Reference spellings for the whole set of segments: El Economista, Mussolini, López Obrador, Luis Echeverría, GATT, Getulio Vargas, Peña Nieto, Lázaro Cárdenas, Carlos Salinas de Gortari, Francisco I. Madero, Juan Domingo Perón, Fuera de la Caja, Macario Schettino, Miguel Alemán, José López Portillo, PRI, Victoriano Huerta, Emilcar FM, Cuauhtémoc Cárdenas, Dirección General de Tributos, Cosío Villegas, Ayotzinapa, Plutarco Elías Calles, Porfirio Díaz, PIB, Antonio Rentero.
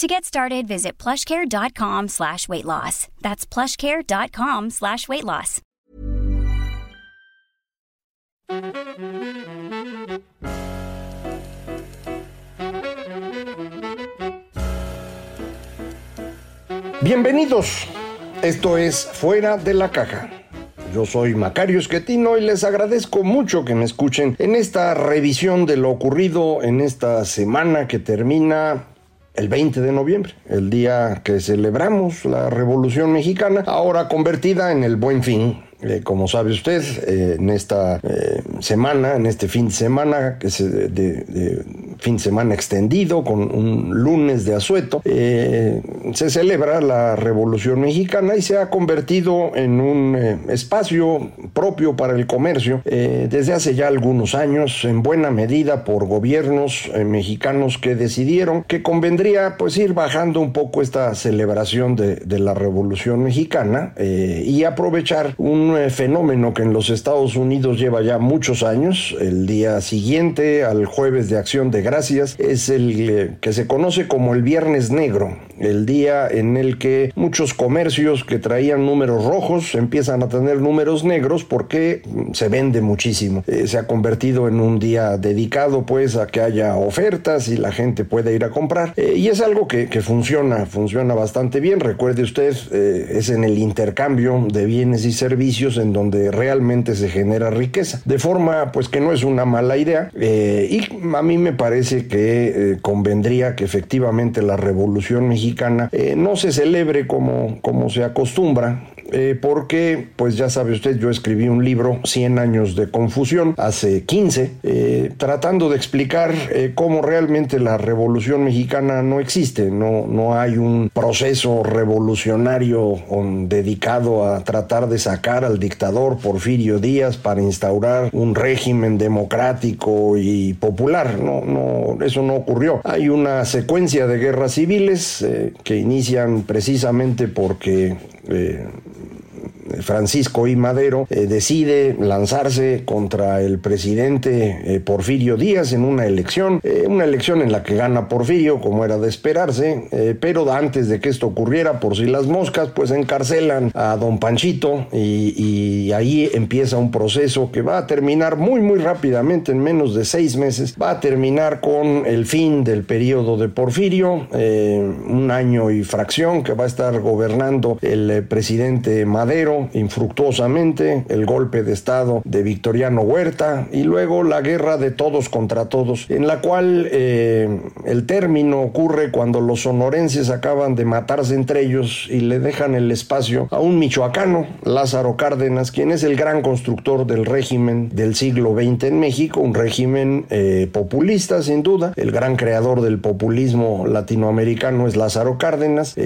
To get started, visit plushcare.com/weightloss. That's plushcare.com/weightloss. Bienvenidos. Esto es Fuera de la Caja. Yo soy Macario Schettino y les agradezco mucho que me escuchen en esta revisión de lo ocurrido en esta semana que termina el 20 de noviembre, el día que celebramos la Revolución Mexicana, ahora convertida en el Buen Fin. Como sabe usted, en esta semana, en este fin de semana, que es de fin de semana extendido con un lunes de asueto, se celebra la Revolución Mexicana y se ha convertido en un espacio propio para el comercio desde hace ya algunos años, en buena medida por gobiernos mexicanos que decidieron que convendría pues ir bajando un poco esta celebración de la Revolución Mexicana y aprovechar un fenómeno que en los Estados Unidos lleva ya muchos años. El día siguiente al jueves de Acción de Gracias es el que se conoce como el Viernes Negro, el día en el que muchos comercios que traían números rojos empiezan a tener números negros porque se vende muchísimo. Se ha convertido en un día dedicado pues a que haya ofertas y la gente pueda ir a comprar, y es algo que funciona bastante bien. Recuerde usted, es en el intercambio de bienes y servicios en donde realmente se genera riqueza, de forma pues que no es una mala idea, y a mí me parece que convendría que efectivamente la Revolución Mexicana no se celebre como se acostumbra. Porque, pues ya sabe usted, yo escribí un libro, 100 años de confusión, hace 15, tratando de explicar cómo realmente la Revolución Mexicana no existe. No hay un proceso revolucionario dedicado a tratar de sacar al dictador Porfirio Díaz para instaurar un régimen democrático y popular. No, eso no ocurrió. Hay una secuencia de guerras civiles que inician precisamente porque Francisco I. Madero decide lanzarse contra el presidente Porfirio Díaz en una elección en la que gana Porfirio, como era de esperarse, pero antes de que esto ocurriera, por si las moscas, pues encarcelan a don Panchito y ahí empieza un proceso que va a terminar muy muy rápidamente, en menos de 6 meses, va a terminar con el fin del periodo de Porfirio, un año y fracción que va a estar gobernando el presidente Madero infructuosamente, el golpe de estado de Victoriano Huerta y luego la guerra de todos contra todos, en la cual el término ocurre cuando los sonorenses acaban de matarse entre ellos y le dejan el espacio a un michoacano, Lázaro Cárdenas, quien es el gran constructor del régimen del siglo XX en México, un régimen populista sin duda. El gran creador del populismo latinoamericano es Lázaro Cárdenas.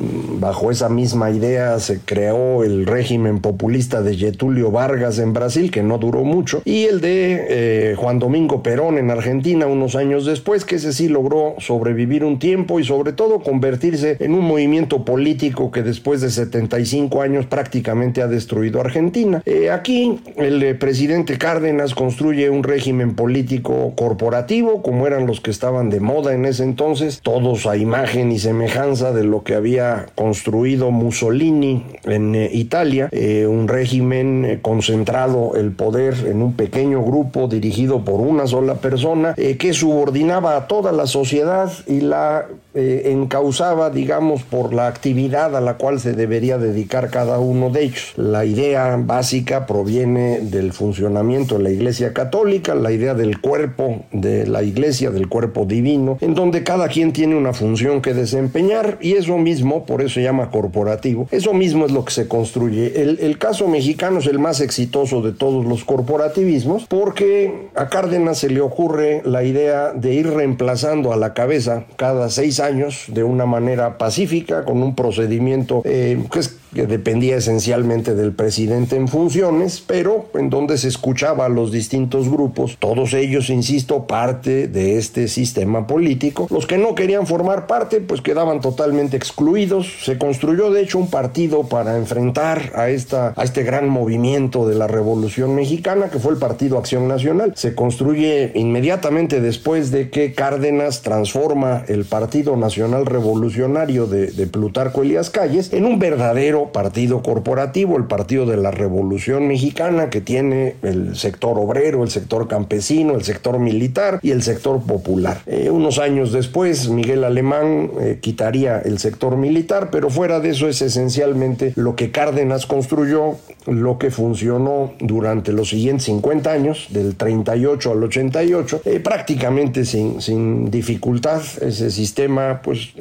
Bajo esa misma idea se creó el régimen populista de Getulio Vargas en Brasil, que no duró mucho, y el de Juan Domingo Perón en Argentina unos años después, que ese sí logró sobrevivir un tiempo y sobre todo convertirse en un movimiento político que después de 75 años prácticamente ha destruido Argentina. Aquí el presidente Cárdenas construye un régimen político corporativo, como eran los que estaban de moda en ese entonces, todos a imagen y semejanza de lo que había construido Mussolini en Italia, un régimen concentrado el poder en un pequeño grupo dirigido por una sola persona que subordinaba a toda la sociedad y la encauzaba, digamos, por la actividad a la cual se debería dedicar cada uno de ellos. La idea básica proviene del funcionamiento de la Iglesia Católica, la idea del cuerpo de la Iglesia, del cuerpo divino, en donde cada quien tiene una función que desempeñar, y eso mismo, por eso se llama corporativo, eso mismo es lo que se construye. El caso mexicano es el más exitoso de todos los corporativismos, porque a Cárdenas se le ocurre la idea de ir reemplazando a la cabeza cada 6 años de una manera pacífica, con un procedimiento que es que dependía esencialmente del presidente en funciones, pero en donde se escuchaba a los distintos grupos, todos ellos, insisto, parte de este sistema político. Los que no querían formar parte, pues quedaban totalmente excluidos. Se construyó, de hecho, un partido para enfrentar a este gran movimiento de la Revolución Mexicana, que fue el Partido Acción Nacional. Se construye inmediatamente después de que Cárdenas transforma el Partido Nacional Revolucionario de Plutarco Elías Calles en un verdadero partido corporativo, el Partido de la Revolución Mexicana, que tiene el sector obrero, el sector campesino, el sector militar y el sector popular. Unos años después, Miguel Alemán quitaría el sector militar, pero fuera de eso es esencialmente lo que Cárdenas construyó, lo que funcionó durante los siguientes 50 años, del 38 al 88, prácticamente sin dificultad. Ese sistema, pues,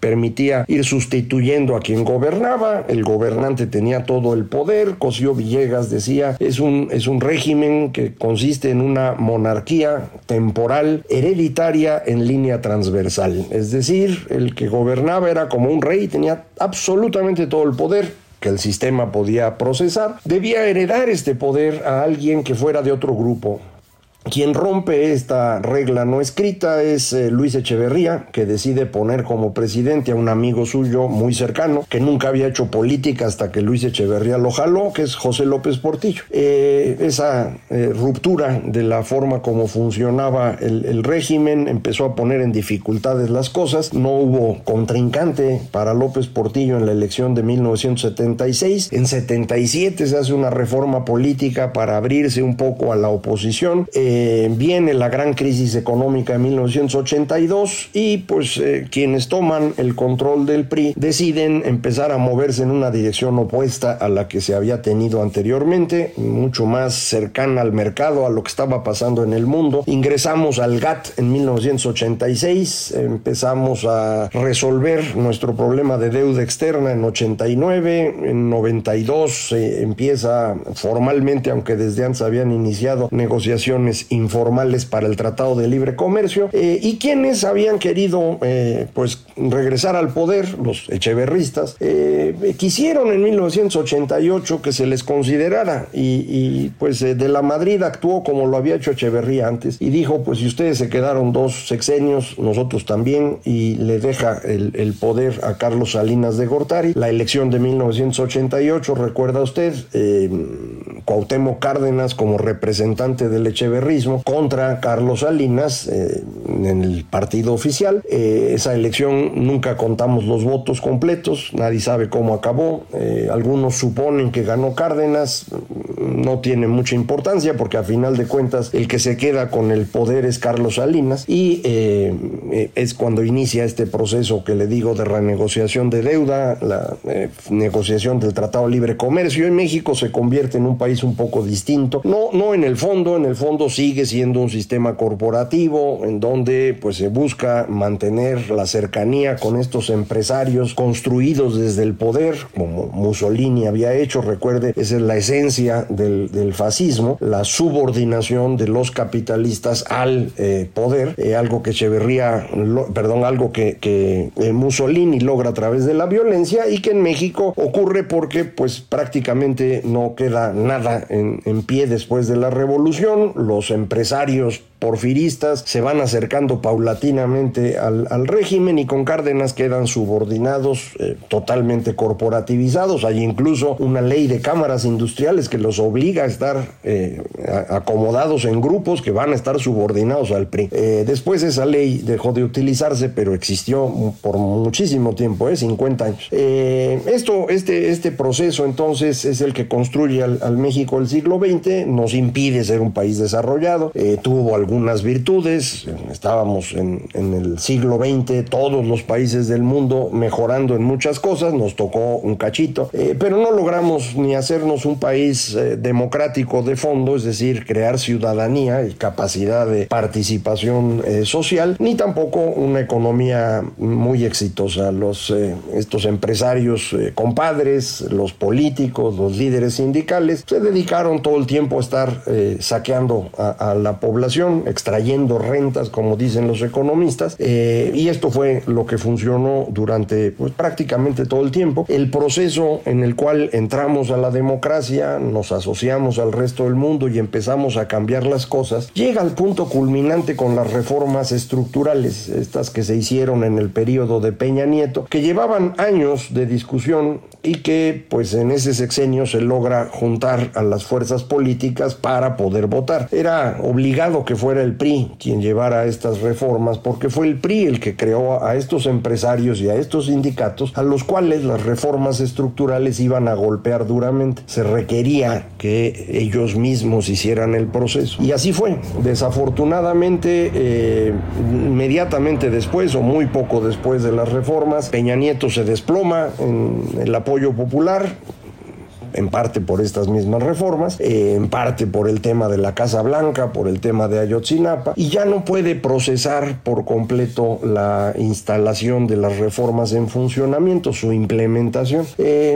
permitía ir sustituyendo a quien gobernaba. El gobernante tenía todo el poder. Cosío Villegas decía: es un régimen que consiste en una monarquía temporal hereditaria en línea transversal. Es decir, el que gobernaba era como un rey, tenía absolutamente todo el poder que el sistema podía procesar. Debía heredar este poder a alguien que fuera de otro grupo. Quien rompe esta regla no escrita es Luis Echeverría, que decide poner como presidente a un amigo suyo muy cercano, que nunca había hecho política hasta que Luis Echeverría lo jaló, que es José López Portillo. Esa ruptura de la forma como funcionaba el régimen empezó a poner en dificultades las cosas. No hubo contrincante para López Portillo en la elección de 1976. En 77 se hace una reforma política para abrirse un poco a la oposición. Viene la gran crisis económica de 1982 y pues quienes toman el control del PRI deciden empezar a moverse en una dirección opuesta a la que se había tenido anteriormente, mucho más cercana al mercado, a lo que estaba pasando en el mundo. Ingresamos al GATT en 1986, empezamos a resolver nuestro problema de deuda externa en 89, en 92 se empieza formalmente, aunque desde antes habían iniciado negociaciones informales para el Tratado de Libre Comercio, y quienes habían querido pues regresar al poder, los echeverristas, quisieron en 1988 que se les considerara y pues de la Madrid actuó como lo había hecho Echeverría antes y dijo: pues si ustedes se quedaron 2 sexenios, nosotros también, y le deja el poder a Carlos Salinas de Gortari. La elección de 1988, recuerda usted, Cuauhtémoc Cárdenas como representante del Echeverría contra Carlos Salinas en el partido oficial. Esa elección nunca contamos los votos completos, nadie sabe cómo acabó. Algunos suponen que ganó Cárdenas, no tiene mucha importancia porque a final de cuentas el que se queda con el poder es Carlos Salinas y es cuando inicia este proceso que le digo de renegociación de deuda, la negociación del Tratado de Libre Comercio, y México se convierte en un país un poco distinto. No en el fondo sigue siendo un sistema corporativo en donde pues se busca mantener la cercanía con estos empresarios construidos desde el poder, como Mussolini había hecho. Recuerde, esa es la esencia del fascismo, la subordinación de los capitalistas al poder, algo que Mussolini logra a través de la violencia y que en México ocurre porque pues prácticamente no queda nada en pie después de la revolución. Los empresarios porfiristas se van acercando paulatinamente al régimen y con Cárdenas quedan subordinados, totalmente corporativizados. Hay incluso una ley de cámaras industriales que los obliga a estar acomodados en grupos que van a estar subordinados al PRI. Después esa ley dejó de utilizarse, pero existió por muchísimo tiempo, 50 años. Este proceso entonces es el que construye al México del siglo XX, nos impide ser un país desarrollado, tuvo algunas virtudes. Estábamos en el siglo XX, todos los países del mundo mejorando en muchas cosas, nos tocó un cachito, pero no logramos ni hacernos un país democrático de fondo, es decir, crear ciudadanía y capacidad de participación social, ni tampoco una economía muy exitosa. Estos empresarios compadres, los políticos, los líderes sindicales, se dedicaron todo el tiempo a estar saqueando a la población. corrupción, extrayendo rentas, como dicen los economistas, y esto fue lo que funcionó durante prácticamente todo el tiempo. El proceso en el cual entramos a la democracia, nos asociamos al resto del mundo y empezamos a cambiar las cosas, llega al punto culminante con las reformas estructurales, estas que se hicieron en el periodo de Peña Nieto, que llevaban años de discusión y que en ese sexenio se logra juntar a las fuerzas políticas para poder votar. Era obligado que fuera el PRI quien llevara estas reformas, porque fue el PRI el que creó a estos empresarios y a estos sindicatos a los cuales las reformas estructurales iban a golpear duramente. Se requería que ellos mismos hicieran el proceso. Y así fue. Desafortunadamente, inmediatamente después o muy poco después de las reformas, Peña Nieto se desploma en el apoyo popular, en parte por estas mismas reformas, en parte por el tema de la Casa Blanca, por el tema de Ayotzinapa, y ya no puede procesar por completo la instalación de las reformas en funcionamiento, su implementación.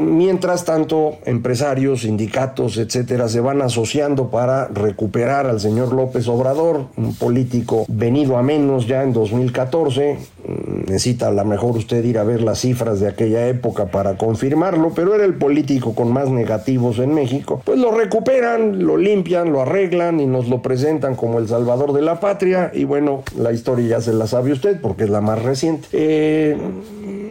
Mientras tanto, empresarios, sindicatos, etcétera, se van asociando para recuperar al señor López Obrador, un político venido a menos ya en 2014. Necesita a lo mejor usted ir a ver las cifras de aquella época para confirmarlo, pero era el político con más negativos en México. Lo recuperan, lo limpian, lo arreglan y nos lo presentan como el salvador de la patria. Y la historia ya se la sabe usted porque es la más reciente.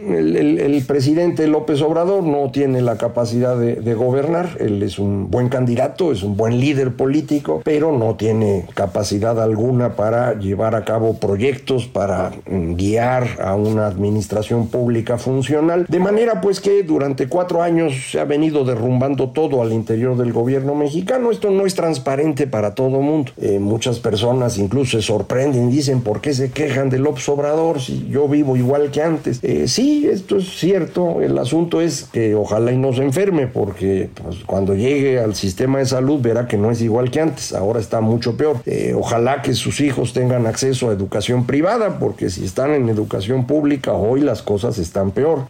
El presidente López Obrador no tiene la capacidad de gobernar. Él es un buen candidato, es un buen líder político, pero no tiene capacidad alguna para llevar a cabo proyectos, para guiar a una administración pública funcional. De manera que durante 4 años se ha venido derrumbando todo al interior del gobierno mexicano. Esto no es transparente para todo mundo. Muchas personas incluso se sorprenden, dicen, ¿por qué se quejan de López Obrador si yo vivo igual que antes? Sí, esto es cierto. El asunto es que ojalá y no se enferme, porque cuando llegue al sistema de salud verá que no es igual que antes, ahora está mucho peor. Ojalá que sus hijos tengan acceso a educación privada, porque si están en educación pública hoy las cosas están peor.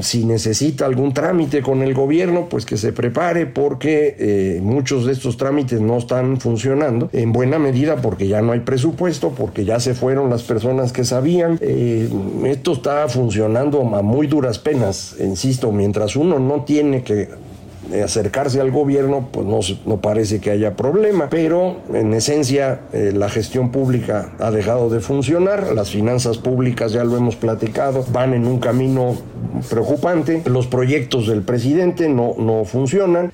Si necesita algún trámite con el gobierno, que se prepare, porque muchos de estos trámites no están funcionando en buena medida porque ya no hay presupuesto, porque ya se fueron las personas que sabían. Esto está funcionando a muy duras penas, insisto, mientras uno no tiene que acercarse al gobierno, no parece que haya problema, pero en esencia la gestión pública ha dejado de funcionar, las finanzas públicas, ya lo hemos platicado, van en un camino preocupante, los proyectos del presidente no funcionan,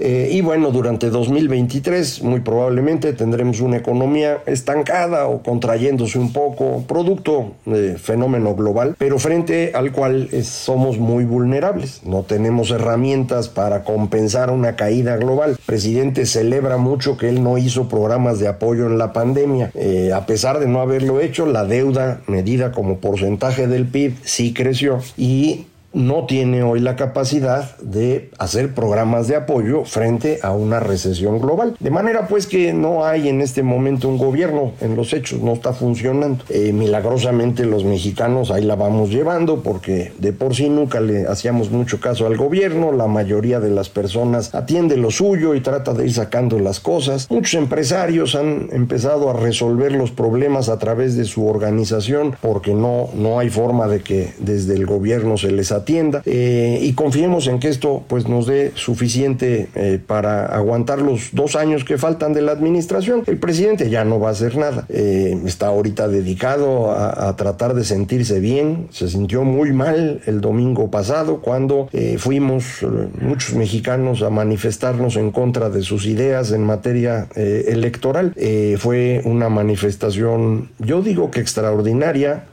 durante 2023 muy probablemente tendremos una economía estancada o contrayéndose un poco, producto de fenómeno global, pero frente al cual somos muy vulnerables, no tenemos herramientas para compensar una caída global. El presidente celebra mucho que él no hizo programas de apoyo en la pandemia. A pesar de no haberlo hecho, la deuda medida como porcentaje del PIB sí creció y no tiene hoy la capacidad de hacer programas de apoyo frente a una recesión global. De manera que no hay en este momento un gobierno, en los hechos no está funcionando. Milagrosamente los mexicanos ahí la vamos llevando, porque de por sí nunca le hacíamos mucho caso al gobierno, la mayoría de las personas atiende lo suyo y trata de ir sacando las cosas. Muchos empresarios han empezado a resolver los problemas a través de su organización, porque no hay forma de que desde el gobierno se les atienda, y confiemos en que esto nos dé suficiente para aguantar los 2 años que faltan de la administración. El presidente ya no va a hacer nada, está ahorita dedicado a tratar de sentirse bien. Se sintió muy mal el domingo pasado cuando fuimos muchos mexicanos a manifestarnos en contra de sus ideas en materia electoral. Fue una manifestación, yo digo que extraordinaria.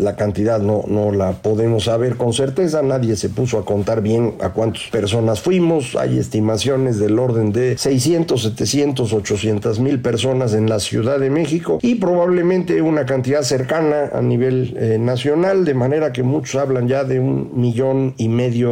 La cantidad no la podemos saber con certeza, nadie se puso a contar bien a cuántas personas fuimos, hay estimaciones del orden de 600, 700, 800 mil personas en la Ciudad de México y probablemente una cantidad cercana a nivel nacional, de manera que muchos hablan ya de 1,5 millones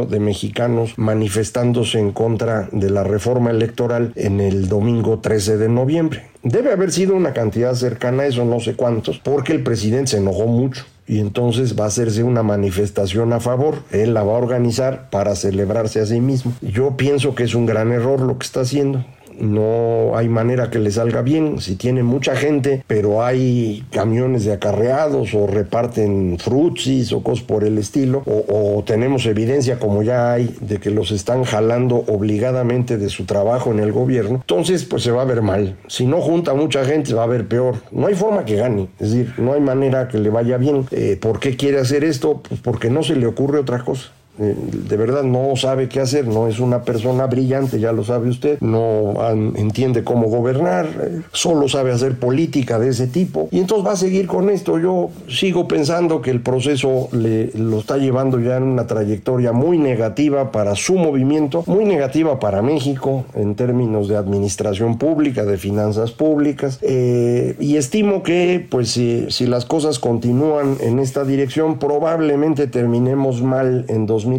de mexicanos manifestándose en contra de la reforma electoral en el domingo 13 de noviembre. Debe haber sido una cantidad cercana a eso, no sé cuántos, porque el presidente se enojó mucho. Y entonces va a hacerse una manifestación a favor. Él la va a organizar para celebrarse a sí mismo. Yo pienso que es un gran error lo que está haciendo. no hay manera que le salga bien. Si tiene mucha gente, pero hay camiones de acarreados o reparten frutsis o cosas por el estilo, o tenemos evidencia, como ya hay, de que los están jalando obligadamente de su trabajo en el gobierno, entonces pues se va a ver mal. Si no junta mucha gente, se va a ver peor. No hay forma que gane, es decir, no hay manera que le vaya bien. ¿Por qué quiere hacer esto? Pues porque no se le ocurre otra cosa. De verdad no sabe qué hacer, no es una persona brillante, ya lo sabe usted, no entiende cómo gobernar, solo sabe hacer política de ese tipo, y entonces va a seguir con esto. Yo sigo pensando que el proceso lo está llevando ya en una trayectoria muy negativa para su movimiento, muy negativa para México en términos de administración pública, de finanzas públicas, y estimo que pues si las cosas continúan en esta dirección, probablemente terminemos mal en 2024,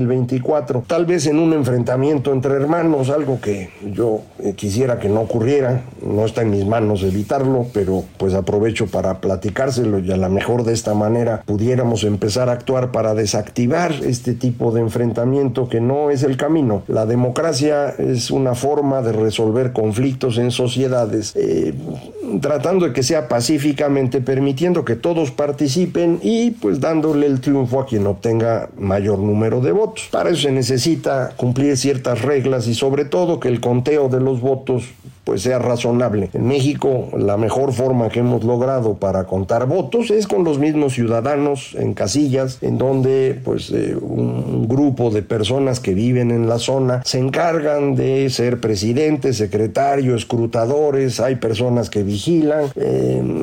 tal vez en un enfrentamiento entre hermanos, algo que yo quisiera que no ocurriera. No está en mis manos evitarlo, pero pues aprovecho para platicárselo, y a lo mejor de esta manera pudiéramos empezar a actuar para desactivar este tipo de enfrentamiento, que no es el camino. La democracia es una forma de resolver conflictos en sociedades, tratando de que sea pacíficamente, permitiendo que todos participen y pues dándole el triunfo a quien obtenga mayor número de votos. Para eso se necesita cumplir ciertas reglas y sobre todo que el conteo de los votos pues sea razonable. En México, la mejor forma que hemos logrado para contar votos es con los mismos ciudadanos en casillas, en donde pues un grupo de personas que viven en la zona se encargan de ser presidentes, secretarios, escrutadores, hay personas que vigilan,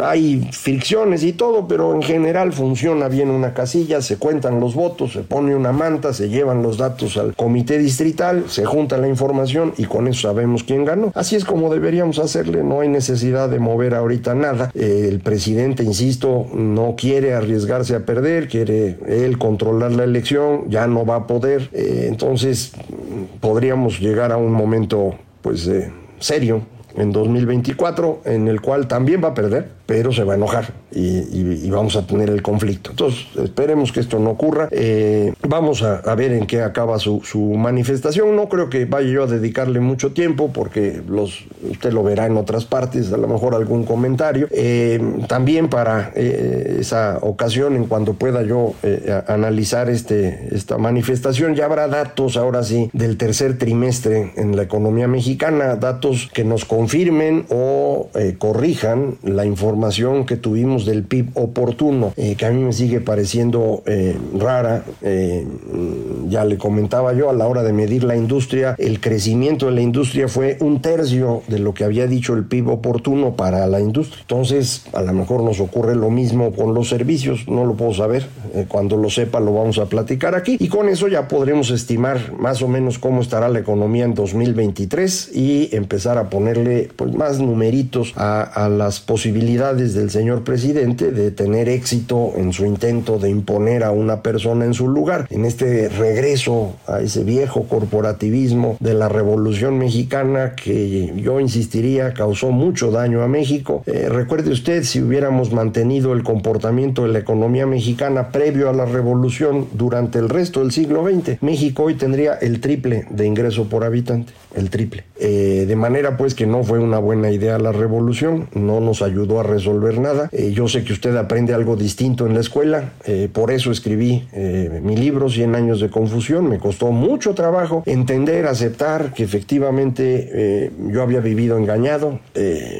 hay fricciones y todo, pero en general funciona bien una casilla, se cuentan los votos, se pone una manta, se llevan los datos al comité distrital, se junta la información y con eso sabemos quién ganó. Así es como deberíamos hacerle, no hay necesidad de mover ahorita nada. El presidente, insisto, no quiere arriesgarse a perder, quiere él controlar la elección, ya no va a poder, entonces podríamos llegar a un momento pues serio en 2024, en el cual también va a perder, pero se va a enojar y vamos a tener el conflicto. Entonces, esperemos que esto no ocurra. Vamos a ver en qué acaba su manifestación. No creo que vaya yo a dedicarle mucho tiempo, porque usted lo verá en otras partes, a lo mejor algún comentario. También para esa ocasión, en cuanto pueda yo analizar esta manifestación, ya habrá datos, ahora sí, del tercer trimestre en la economía mexicana, datos que nos confirmen o corrijan la información que tuvimos del PIB oportuno, que a mí me sigue pareciendo rara. Ya le comentaba yo, a la hora de medir la industria, el crecimiento de la industria fue 1/3 de lo que había dicho el PIB oportuno para la industria. Entonces, a lo mejor nos ocurre lo mismo con los servicios, no lo puedo saber. Cuando lo sepa lo vamos a platicar aquí, y con eso ya podremos estimar más o menos cómo estará la economía en 2023 y empezar a ponerle pues más numeritos a las posibilidades del señor presidente de tener éxito en su intento de imponer a una persona en su lugar, en este regreso a ese viejo corporativismo de la Revolución Mexicana, que yo insistiría causó mucho daño a México. Recuerde usted, si hubiéramos mantenido el comportamiento de la economía mexicana previo a la Revolución durante el resto del siglo XX, México hoy tendría el triple de ingreso por habitante, el triple. De manera pues que no fue una buena idea la Revolución, no nos ayudó a resolver nada. Yo sé que usted aprende algo distinto en la escuela, por eso escribí mi libro 100 años de confusión. Me costó mucho trabajo entender, aceptar que efectivamente yo había vivido engañado.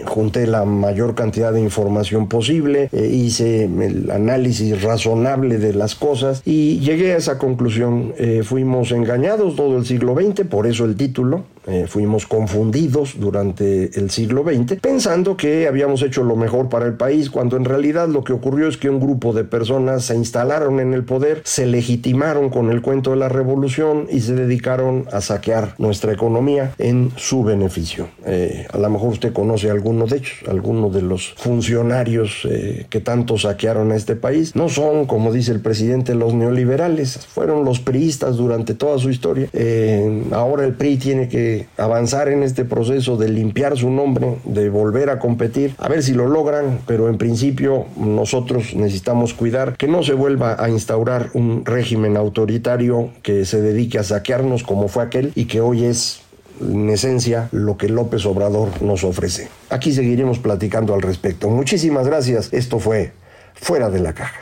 Junté la mayor cantidad de información posible, hice el análisis razonable de las cosas y llegué a esa conclusión. Fuimos engañados todo el siglo XX, por eso el título. Fuimos confundidos durante el siglo XX, pensando que habíamos hecho lo mejor para el país, cuando en realidad lo que ocurrió es que un grupo de personas se instalaron en el poder, se legitimaron con el cuento de la revolución y se dedicaron a saquear nuestra economía en su beneficio. A lo mejor usted conoce a alguno de ellos, alguno de los funcionarios que tanto saquearon a este país. No son, como dice el presidente, los neoliberales, fueron los priistas durante toda su historia. Ahora el PRI tiene que avanzar en este proceso de limpiar su nombre, de volver a competir, a ver si lo logran, pero en principio nosotros necesitamos cuidar que no se vuelva a instaurar un régimen autoritario que se dedique a saquearnos como fue aquel y que hoy es en esencia lo que López Obrador nos ofrece. Aquí seguiremos platicando al respecto. Muchísimas gracias. Esto fue Fuera de la Caja.